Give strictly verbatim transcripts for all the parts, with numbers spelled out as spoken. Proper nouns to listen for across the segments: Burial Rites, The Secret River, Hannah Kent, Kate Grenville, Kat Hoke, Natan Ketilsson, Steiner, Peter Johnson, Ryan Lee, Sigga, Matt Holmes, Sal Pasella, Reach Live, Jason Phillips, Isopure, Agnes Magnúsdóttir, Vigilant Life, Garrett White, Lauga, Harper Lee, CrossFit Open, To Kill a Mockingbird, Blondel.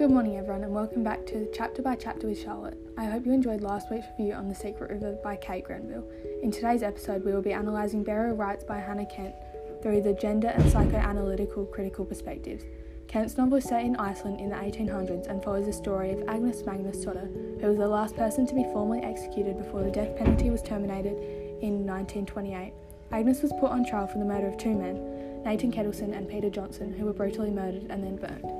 Good morning everyone and welcome back to Chapter by Chapter with Charlotte. I hope you enjoyed last week's review on The Secret River by Kate Grenville. In today's episode we will be analysing Burial Rites by Hannah Kent through the gender and psychoanalytical critical perspectives. Kent's novel is set in Iceland in the eighteen hundreds and follows the story of Agnes Magnúsdóttir, who was the last person to be formally executed before the death penalty was terminated in nineteen twenty-eight. Agnes was put on trial for the murder of two men, Natan Ketilsson and Peter Johnson, who were brutally murdered and then burned.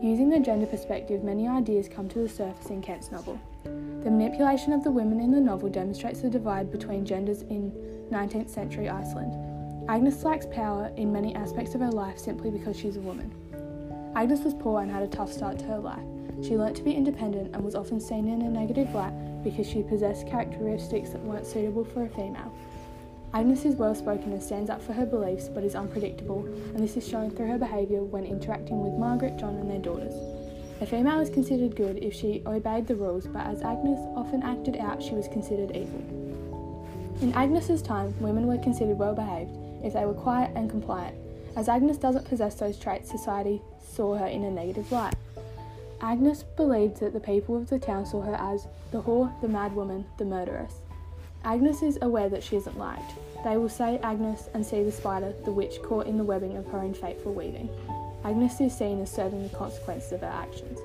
Using the gender perspective, many ideas come to the surface in Kent's novel. The manipulation of the women in the novel demonstrates the divide between genders in nineteenth century Iceland. Agnes lacks power in many aspects of her life simply because she's a woman. Agnes was poor and had a tough start to her life. She learnt to be independent and was often seen in a negative light because she possessed characteristics that weren't suitable for a female. Agnes is well-spoken and stands up for her beliefs, but is unpredictable, and this is shown through her behaviour when interacting with Margaret, John and their daughters. A female is considered good if she obeyed the rules, but as Agnes often acted out, she was considered evil. In Agnes's time, women were considered well-behaved if they were quiet and compliant. As Agnes doesn't possess those traits, society saw her in a negative light. Agnes believed that the people of the town saw her as the whore, the mad woman, the murderess. Agnes is aware that she isn't liked. They will say Agnes and see the spider, the witch, caught in the webbing of her own fateful weaving. Agnes is seen as serving the consequences of her actions.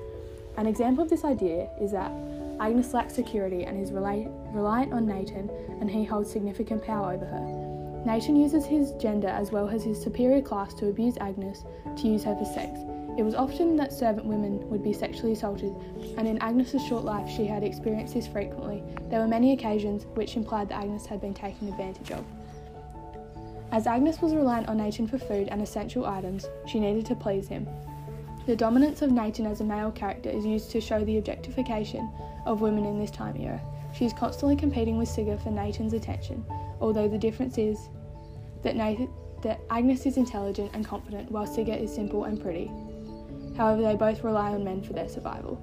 An example of this idea is that Agnes lacks security and is rel- reliant on Natan, and he holds significant power over her. Natan uses his gender as well as his superior class to abuse Agnes, to use her for sex. It was often that servant women would be sexually assaulted, and in Agnes's short life she had experienced this frequently. There were many occasions which implied that Agnes had been taken advantage of. As Agnes was reliant on Natan for food and essential items, she needed to please him. The dominance of Natan as a male character is used to show the objectification of women in this time era. She is constantly competing with Sigga for Natan's attention, although the difference is that, Natan, that Agnes is intelligent and confident while Sigga is simple and pretty. However, they both rely on men for their survival.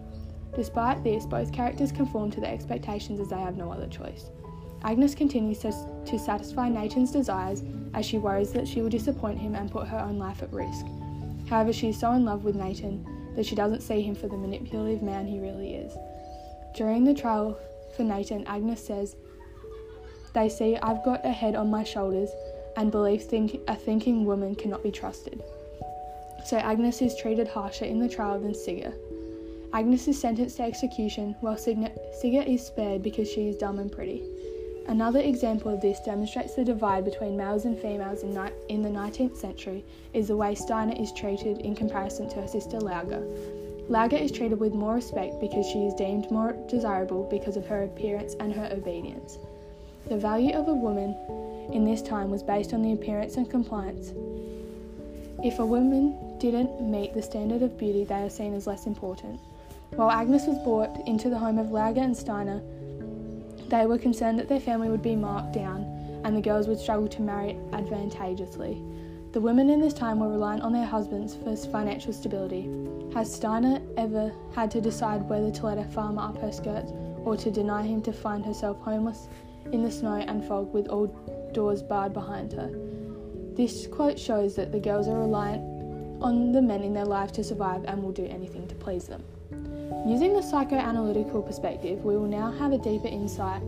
Despite this, both characters conform to their expectations as they have no other choice. Agnes continues to, to satisfy Natan's desires as she worries that she will disappoint him and put her own life at risk. However, she is so in love with Natan that she doesn't see him for the manipulative man he really is. During the trial for Natan, Agnes says, "They see I've got a head on my shoulders and believe think, a thinking woman cannot be trusted." So Agnes is treated harsher in the trial than Sigga. Agnes is sentenced to execution, while Sigga is spared because she is dumb and pretty. Another example of this demonstrates the divide between males and females in, ni- in the nineteenth century is the way Steiner is treated in comparison to her sister Lauga. Lauga is treated with more respect because she is deemed more desirable because of her appearance and her obedience. The value of a woman in this time was based on the appearance and compliance. If a woman didn't meet the standard of beauty, they are seen as less important. While Agnes was brought into the home of Lauga and Steiner, they were concerned that their family would be marked down and the girls would struggle to marry advantageously. The women in this time were reliant on their husbands for financial stability. Has Steiner ever had to decide whether to let a farmer up her skirts or to deny him, to find herself homeless in the snow and fog with all doors barred behind her? This quote shows that the girls are reliant on the men in their life to survive and will do anything to please them. Using the psychoanalytical perspective, we will now have a deeper insight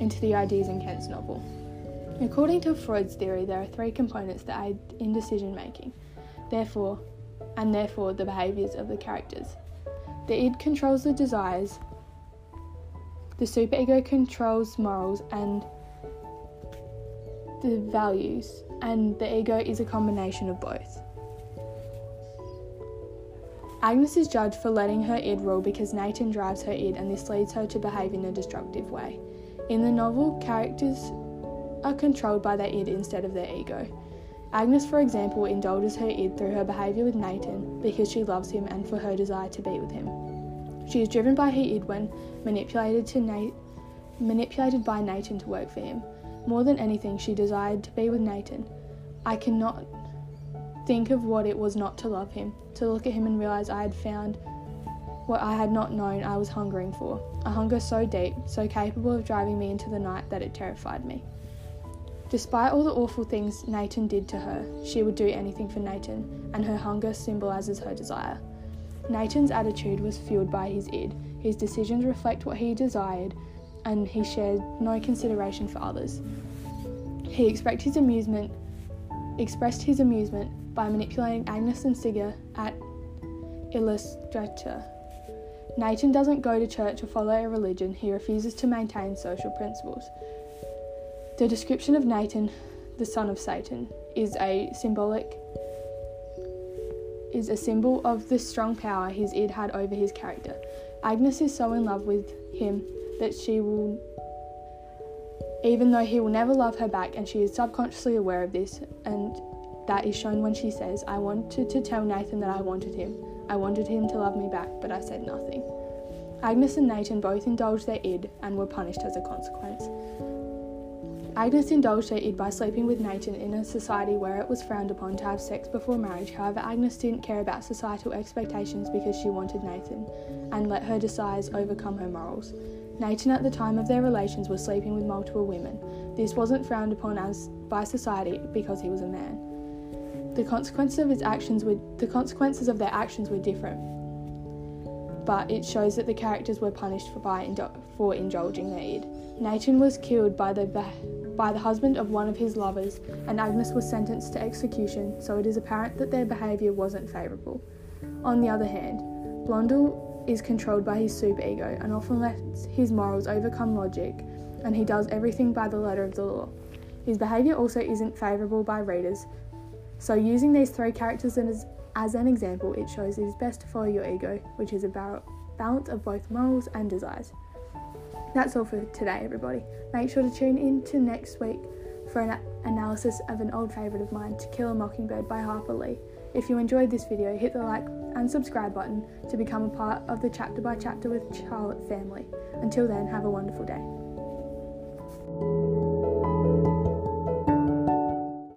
into the ideas in Kent's novel. According to Freud's theory, there are three components that aid in decision-making, therefore, and therefore the behaviours of the characters. The id controls the desires, the superego controls morals and the values, and the ego is a combination of both. Agnes is judged for letting her id rule because Natan drives her id, and this leads her to behave in a destructive way. In the novel, characters are controlled by their id instead of their ego. Agnes, for example, indulges her id through her behaviour with Natan because she loves him and for her desire to be with him. She is driven by her id when manipulated, to Na- manipulated by Natan to work for him. More than anything, she desired to be with Natan. I cannot think of what it was not to love him, to look at him and realise I had found what I had not known I was hungering for, a hunger so deep, so capable of driving me into the night that it terrified me. Despite all the awful things Natan did to her, she would do anything for Natan, and her hunger symbolises her desire. Natan's attitude was fueled by his id. His decisions reflect what he desired, and he shared no consideration for others. He expressed his amusement, expressed his amusement by manipulating Agnes and Sigga at Illustrator. Natan doesn't go to church or follow a religion. He refuses to maintain social principles. The description of Natan, the son of Satan, is a symbolic is a symbol of the strong power his id had over his character. Agnes is so in love with him that she will, even though he will never love her back, and she is subconsciously aware of this, and that is shown when she says, "I wanted to tell Natan that I wanted him. I wanted him to love me back, but I said nothing." Agnes and Natan both indulged their id and were punished as a consequence. Agnes indulged her id by sleeping with Natan in a society where it was frowned upon to have sex before marriage. However, Agnes didn't care about societal expectations because she wanted Natan, and let her desires overcome her morals. Natan, at the time of their relations, was sleeping with multiple women. This wasn't frowned upon as by society because he was a man. The consequences of his actions were the consequences of their actions were different, but it shows that the characters were punished for by for indulging their id. Natan was killed by the by the husband of one of his lovers, and Agnes was sentenced to execution, so it is apparent that their behaviour wasn't favourable. On the other hand, Blondel is controlled by his superego and often lets his morals overcome logic, and he does everything by the letter of the law. His behaviour also isn't favourable by readers, so using these three characters as, as an example, it shows it is best to follow your ego, which is a bar- balance of both morals and desires. That's all for today, everybody. Make sure to tune in to next week for an analysis of an old favourite of mine, To Kill a Mockingbird by Harper Lee. If you enjoyed this video, hit the like and subscribe button to become a part of the Chapter by Chapter with Charlotte family. Until then, have a wonderful day.